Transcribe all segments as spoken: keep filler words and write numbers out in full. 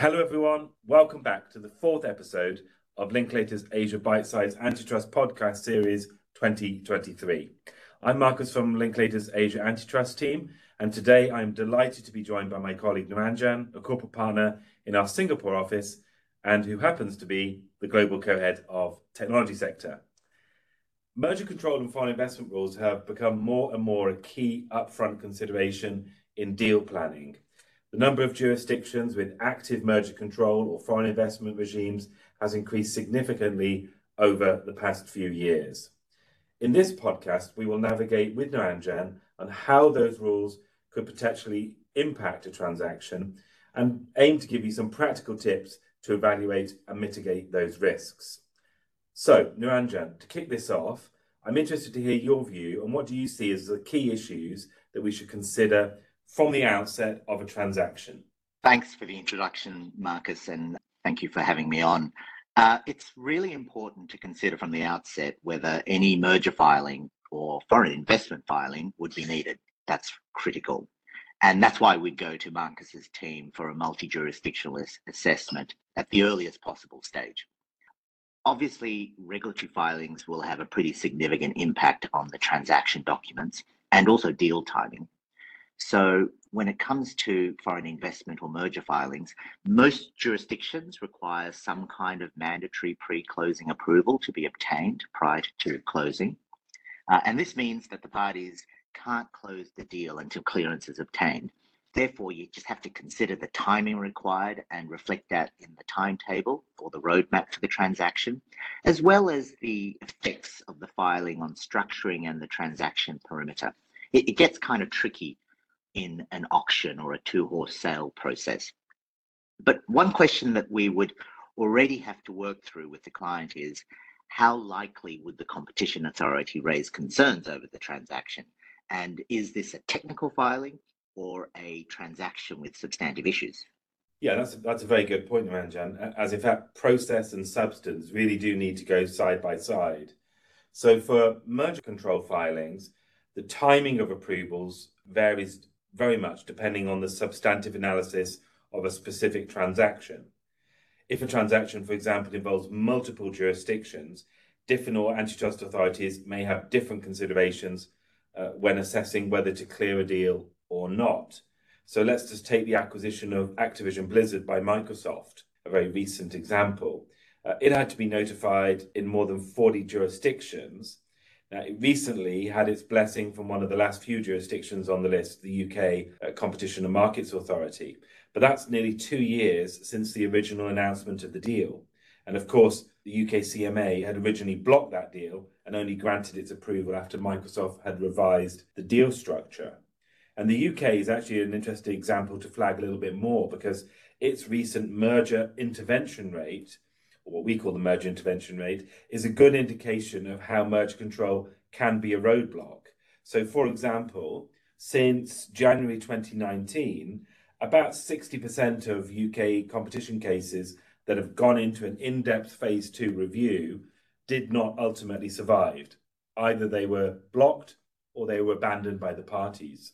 Hello everyone, welcome back to the fourth episode of Linklaters Asia Bitesize Antitrust Podcast Series twenty twenty-three. I'm Marcus from Linklaters Asia Antitrust team, and today I'm delighted to be joined by my colleague Namanjan, a corporate partner in our Singapore office and who happens to be the global co-head of technology sector. Merger control and foreign investment rules have become more and more a key upfront consideration in deal planning. The number of jurisdictions with active merger control or foreign investment regimes has increased significantly over the past few years. In this podcast, we will navigate with Naranjan on how those rules could potentially impact a transaction and aim to give you some practical tips to evaluate and mitigate those risks. So, Naranjan, to kick this off, I'm interested to hear your view on what do you see as the key issues that we should consider from the outset of a transaction. Thanks for the introduction, Marcus, and thank you for having me on. Uh, it's really important to consider from the outset whether any merger filing or foreign investment filing would be needed. That's critical. And that's why we go to Marcus's team for a multi-jurisdictional assessment at the earliest possible stage. Obviously, regulatory filings will have a pretty significant impact on the transaction documents and also deal timing. So when it comes to foreign investment or merger filings, most jurisdictions require some kind of mandatory pre-closing approval to be obtained prior to closing. Uh, and this means that the parties can't close the deal until clearance is obtained. Therefore, you just have to consider the timing required and reflect that in the timetable or the roadmap for the transaction, as well as the effects of the filing on structuring and the transaction perimeter. It, it gets kind of tricky in an auction or a two-horse sale process. But one question that we would already have to work through with the client is, how likely would the competition authority raise concerns over the transaction? And is this a technical filing or a transaction with substantive issues? Yeah, that's a, that's a very good point, Naranjan, as in fact, process and substance really do need to go side by side. So for merger control filings, the timing of approvals varies very much depending on the substantive analysis of a specific transaction. If a transaction, for example, involves multiple jurisdictions, different or antitrust authorities may have different considerations uh, when assessing whether to clear a deal or not. So let's just take the acquisition of Activision Blizzard by Microsoft, a very recent example. Uh, it had to be notified in more than forty jurisdictions. Now, it recently had its blessing from one of the last few jurisdictions on the list, the U K Competition and Markets Authority. But that's nearly two years since the original announcement of the deal. And of course, the U K C M A had originally blocked that deal and only granted its approval after Microsoft had revised the deal structure. And the U K is actually an interesting example to flag a little bit more because its recent merger intervention rate, what we call the merger intervention rate, is a good indication of how merger control can be a roadblock. So, for example, since January twenty nineteen, about sixty percent of U K competition cases that have gone into an in-depth phase two review did not ultimately survive. Either they were blocked or they were abandoned by the parties.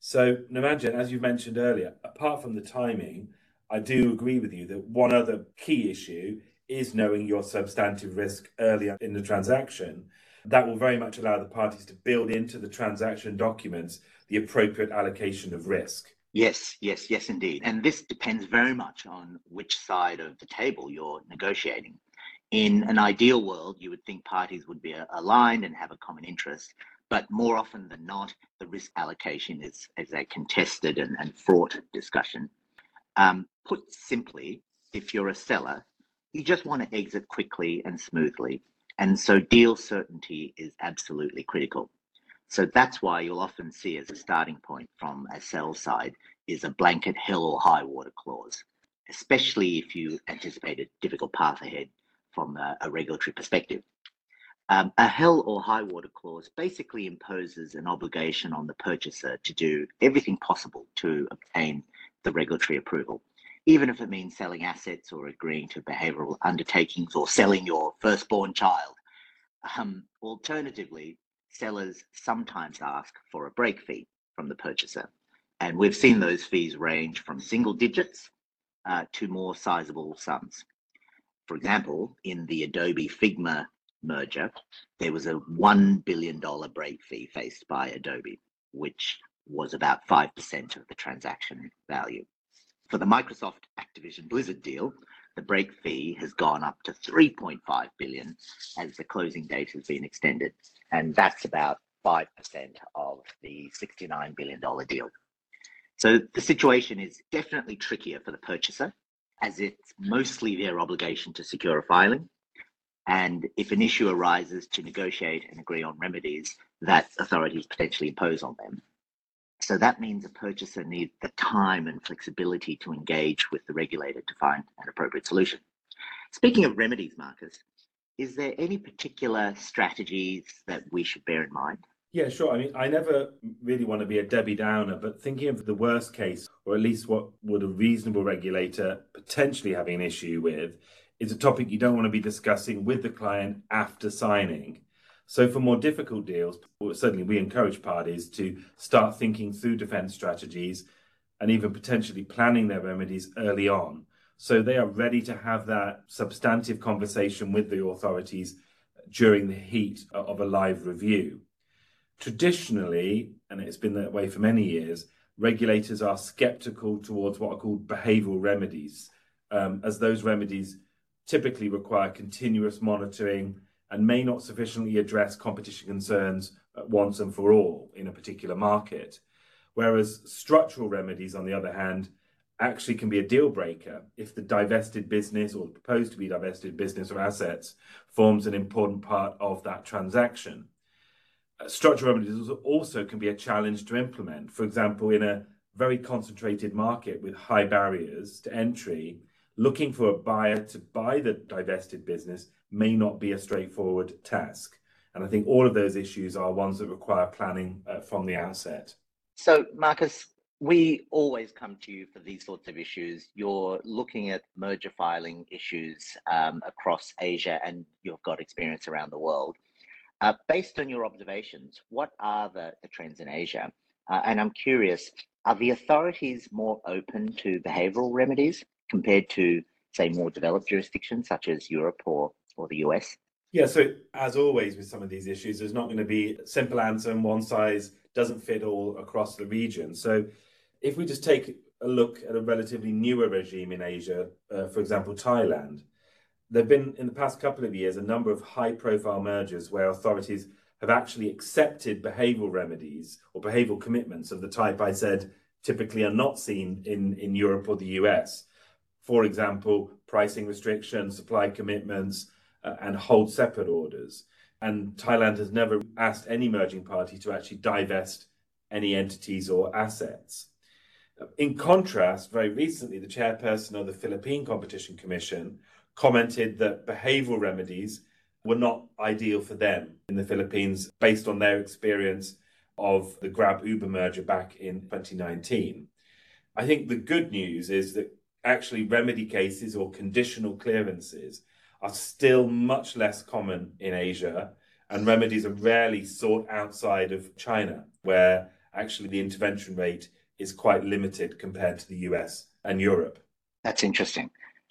So, Naranjan, as you mentioned earlier, apart from the timing, I do agree with you that one other key issue is knowing your substantive risk earlier in the transaction. That will very much allow the parties to build into the transaction documents the appropriate allocation of risk. Yes, yes, yes, indeed. And this depends very much on which side of the table you're negotiating. In an ideal world, you would think parties would be aligned and have a common interest. But more often than not, the risk allocation is, is a contested and, and fraught discussion. Um, put simply, if you're a seller, you just want to exit quickly and smoothly. And so deal certainty is absolutely critical. So that's why you'll often see as a starting point from a sell side is a blanket hell or high water clause, especially if you anticipate a difficult path ahead from a, a regulatory perspective. Um, a hell or high water clause basically imposes an obligation on the purchaser to do everything possible to obtain the regulatory approval, even if it means selling assets or agreeing to behavioural undertakings or selling your firstborn child. Um, alternatively, sellers sometimes ask for a break fee from the purchaser, and we've seen those fees range from single digits uh, to more sizable sums. For example, in the Adobe Figma merger, there was a one billion dollars break fee faced by Adobe, which was about five percent of the transaction value. For the Microsoft Activision Blizzard deal, the break fee has gone up to three point five billion dollars as the closing date has been extended. And that's about five percent of the sixty-nine billion dollars deal. So the situation is definitely trickier for the purchaser, as it's mostly their obligation to secure a filing. And if an issue arises, to negotiate and agree on remedies that authorities potentially impose on them. So that means a purchaser needs the time and flexibility to engage with the regulator to find an appropriate solution. Speaking of remedies, Marcus, is there any particular strategies that we should bear in mind? Yeah, sure. I mean, I never really want to be a Debbie Downer, but thinking of the worst case, or at least what would a reasonable regulator potentially having an issue with, is a topic you don't want to be discussing with the client after signing. So for more difficult deals, certainly we encourage parties to start thinking through defence strategies and even potentially planning their remedies early on, so they are ready to have that substantive conversation with the authorities during the heat of a live review. Traditionally, and it's been that way for many years, regulators are sceptical towards what are called behavioural remedies, um, as those remedies typically require continuous monitoring and may not sufficiently address competition concerns once and for all in a particular market. Whereas structural remedies, on the other hand, actually can be a deal breaker if the divested business or proposed to be divested business or assets forms an important part of that transaction. Structural remedies also can be a challenge to implement. For example, in a very concentrated market with high barriers to entry, looking for a buyer to buy the divested business may not be a straightforward task. And I think all of those issues are ones that require planning uh, from the outset. So, Marcus, we always come to you for these sorts of issues. You're looking at merger filing issues um, across Asia, and you've got experience around the world. Uh, based on your observations, what are the, the trends in Asia? Uh, and I'm curious, are the authorities more open to behavioural remedies compared to, say, more developed jurisdictions such as Europe or or the U S? Yeah, so as always with some of these issues, there's not going to be a simple answer and one size doesn't fit all across the region. So if we just take a look at a relatively newer regime in Asia, uh, for example, Thailand, there have been in the past couple of years a number of high-profile mergers where authorities have actually accepted behavioural remedies or behavioural commitments of the type I said typically are not seen in, in Europe or the U S. For example, pricing restrictions, supply commitments, and hold separate orders. And Thailand has never asked any merging party to actually divest any entities or assets. In contrast, very recently, the chairperson of the Philippine Competition Commission commented that behavioural remedies were not ideal for them in the Philippines based on their experience of the Grab-Uber merger back in twenty nineteen. I think the good news is that actually remedy cases or conditional clearances are still much less common in Asia, and remedies are rarely sought outside of China, where actually the intervention rate is quite limited compared to the U S and Europe. That's interesting.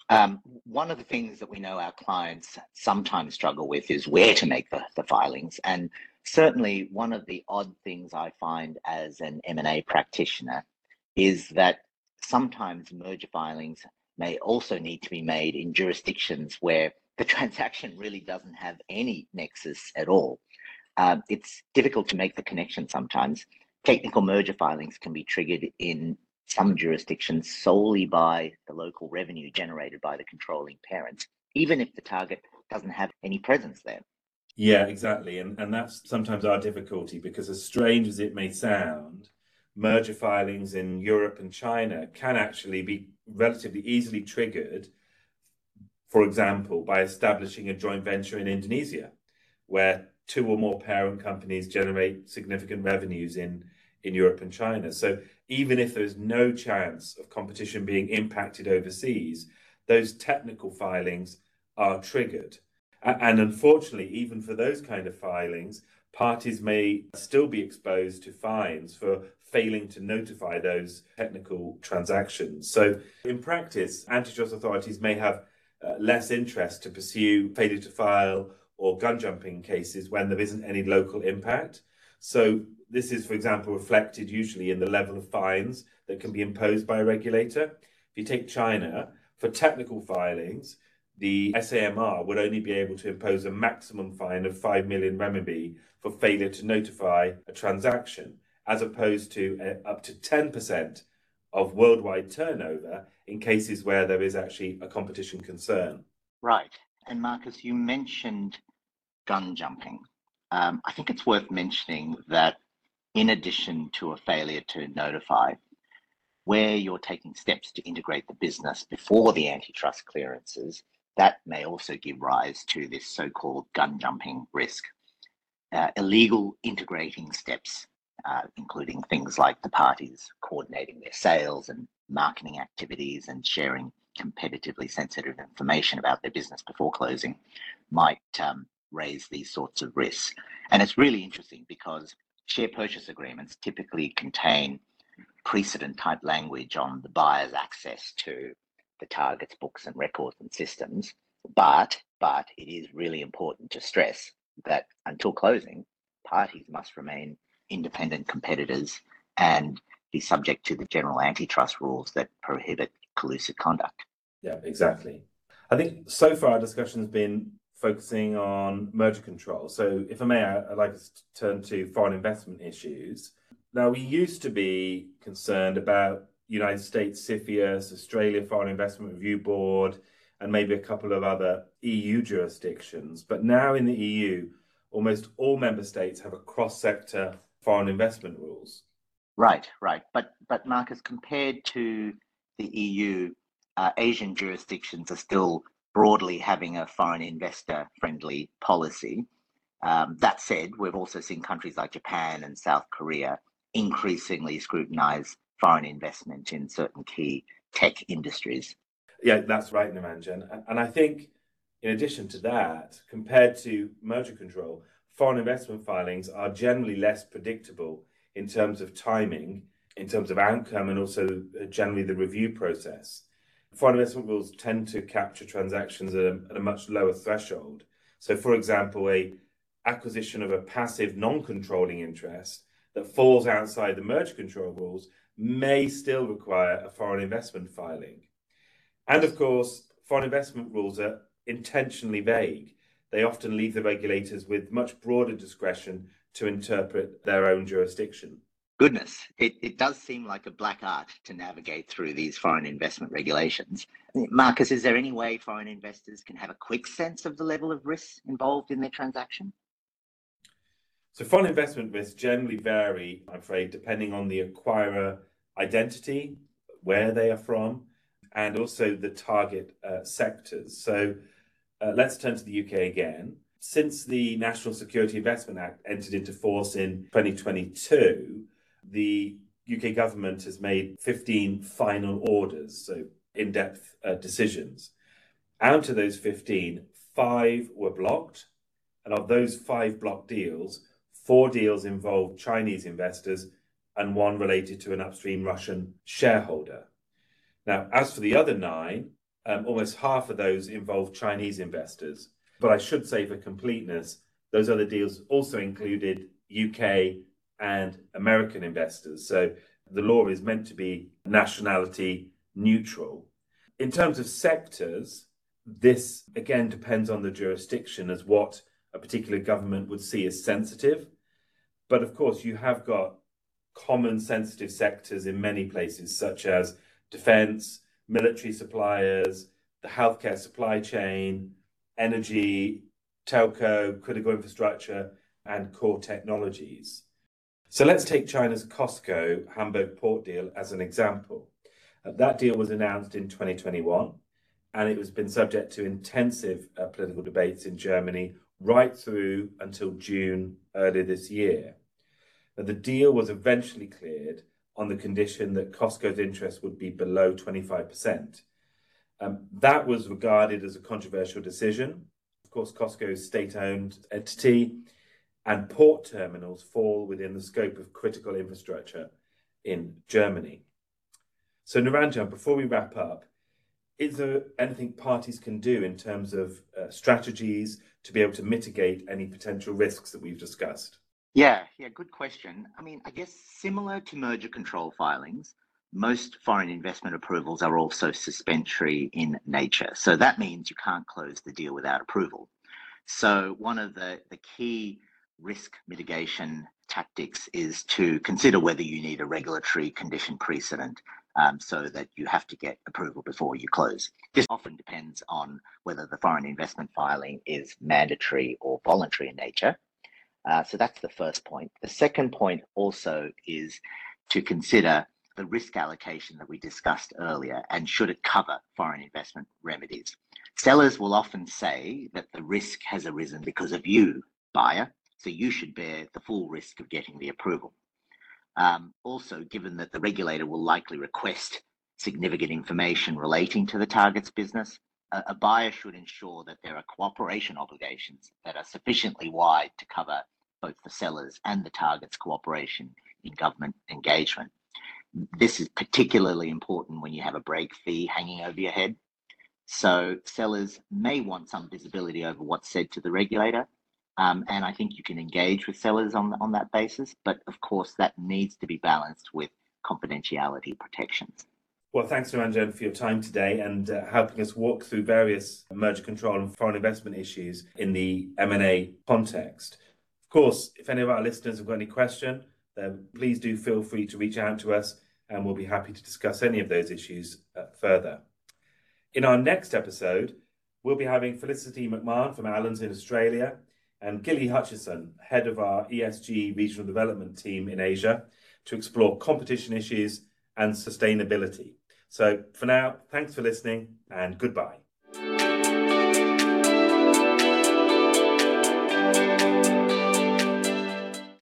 Um, one of the things that we know our clients sometimes struggle with is where to make the, the filings. And certainly one of the odd things I find as an M and A practitioner is that sometimes merger filings may also need to be made in jurisdictions where the transaction really doesn't have any nexus at all. Uh, it's difficult to make the connection sometimes. Technical merger filings can be triggered in some jurisdictions solely by the local revenue generated by the controlling parent, even if the target doesn't have any presence there. Yeah, exactly. And, and that's sometimes our difficulty, because as strange as it may sound, merger filings in Europe and China can actually be relatively easily triggered, for example, by establishing a joint venture in Indonesia, where two or more parent companies generate significant revenues in, in Europe and China. So even if there's no chance of competition being impacted overseas, those technical filings are triggered. And unfortunately, even for those kind of filings, parties may still be exposed to fines for failing to notify those technical transactions. So in practice, antitrust authorities may have uh, less interest to pursue failure to file or gun jumping cases when there isn't any local impact. So this is, for example, reflected usually in the level of fines that can be imposed by a regulator. If you take China, for technical filings, the S A M R would only be able to impose a maximum fine of five million renminbi for failure to notify a transaction, as opposed to uh, up to ten percent of worldwide turnover in cases where there is actually a competition concern. Right. And Marcus, you mentioned gun jumping. Um, I think it's worth mentioning that in addition to a failure to notify, where you're taking steps to integrate the business before the antitrust clearances, that may also give rise to this so-called gun jumping risk. Uh, illegal integrating steps, uh, including things like the parties coordinating their sales and marketing activities and sharing competitively sensitive information about their business before closing, might um, raise these sorts of risks. And it's really interesting because share purchase agreements typically contain precedent type language on the buyer's access to the target's books and records and systems. But, but it is really important to stress that until closing, parties must remain independent competitors and be subject to the general antitrust rules that prohibit collusive conduct. Yeah, exactly. I think so far our discussion has been focusing on merger control. So if I may, I'd like us to turn to foreign investment issues. Now, we used to be concerned about United States C F I U S, Australia Foreign Investment Review Board, and maybe a couple of other E U jurisdictions. But now in the E U, almost all member states have a cross-sector foreign investment rules. Right, right. But, but Marcus, compared to the E U, uh, Asian jurisdictions are still broadly having a foreign investor-friendly policy. Um, that said, we've also seen countries like Japan and South Korea increasingly scrutinise foreign investment in certain key tech industries. Yeah, that's right, Niranjan. And I think in addition to that, compared to merger control, foreign investment filings are generally less predictable in terms of timing, in terms of outcome, and also generally the review process. Foreign investment rules tend to capture transactions at a, at a much lower threshold. So, for example, a acquisition of a passive non-controlling interest that falls outside the merger control rules may still require a foreign investment filing. And of course, foreign investment rules are intentionally vague. They often leave the regulators with much broader discretion to interpret their own jurisdiction. Goodness, it, it does seem like a black art to navigate through these foreign investment regulations. Marcus, is there any way foreign investors can have a quick sense of the level of risks involved in their transaction? So foreign investment risks generally vary, I'm afraid, depending on the acquirer identity, where they are from, and also the target uh, sectors. So uh, let's turn to the U K again. Since the National Security Investment Act entered into force in twenty twenty-two, the U K government has made fifteen final orders, so in-depth uh, decisions. Out of those fifteen, five were blocked. And of those five blocked deals, four deals involved Chinese investors and one related to an upstream Russian shareholder. Now, as for the other nine, um, almost half of those involved Chinese investors. But I should say for completeness, those other deals also included U K and American investors. So the law is meant to be nationality neutral. In terms of sectors, this again depends on the jurisdiction as what a particular government would see as sensitive. But of course, you have got common sensitive sectors in many places, such as defense, military suppliers, the healthcare supply chain, energy, telco, critical infrastructure, and core technologies. So let's take China's Cosco Hamburg port deal as an example. That deal was announced in twenty twenty-one, and it has been subject to intensive uh, political debates in Germany right through until June earlier this year. Now, the deal was eventually cleared on the condition that Cosco's interest would be below twenty-five percent. Um, that was regarded as a controversial decision. Of course, Cosco is a state-owned entity, and port terminals fall within the scope of critical infrastructure in Germany. So Niranjan, before we wrap up, is there anything parties can do in terms of uh, strategies to be able to mitigate any potential risks that we've discussed? Yeah, yeah, good question. I mean, I guess similar to merger control filings, most foreign investment approvals are also suspensory in nature. So that means you can't close the deal without approval. So one of the, the key risk mitigation tactics is to consider whether you need a regulatory condition precedent um, so that you have to get approval before you close. This often depends on whether the foreign investment filing is mandatory or voluntary in nature. Uh, so that's the first point. The second point also is to consider the risk allocation that we discussed earlier, and should it cover foreign investment remedies. Sellers will often say that the risk has arisen because of you, buyer, so you should bear the full risk of getting the approval. Um, also, given that the regulator will likely request significant information relating to the target's business, a, a buyer should ensure that there are cooperation obligations that are sufficiently wide to cover both the sellers and the target's cooperation in government engagement. This is particularly important when you have a break fee hanging over your head. So sellers may want some visibility over what's said to the regulator. Um, and I think you can engage with sellers on, on that basis. But of course, that needs to be balanced with confidentiality protections. Well, thanks, Niranjan, for your time today and uh, helping us walk through various merger control and foreign investment issues in the M and A context. Of course, if any of our listeners have got any question, then please do feel free to reach out to us, and we'll be happy to discuss any of those issues uh, further. In our next episode, we'll be having Felicity McMahon from Allens in Australia and Gilly Hutchison, head of our E S G regional development team in Asia, to explore competition issues and sustainability. So for now, thanks for listening and goodbye.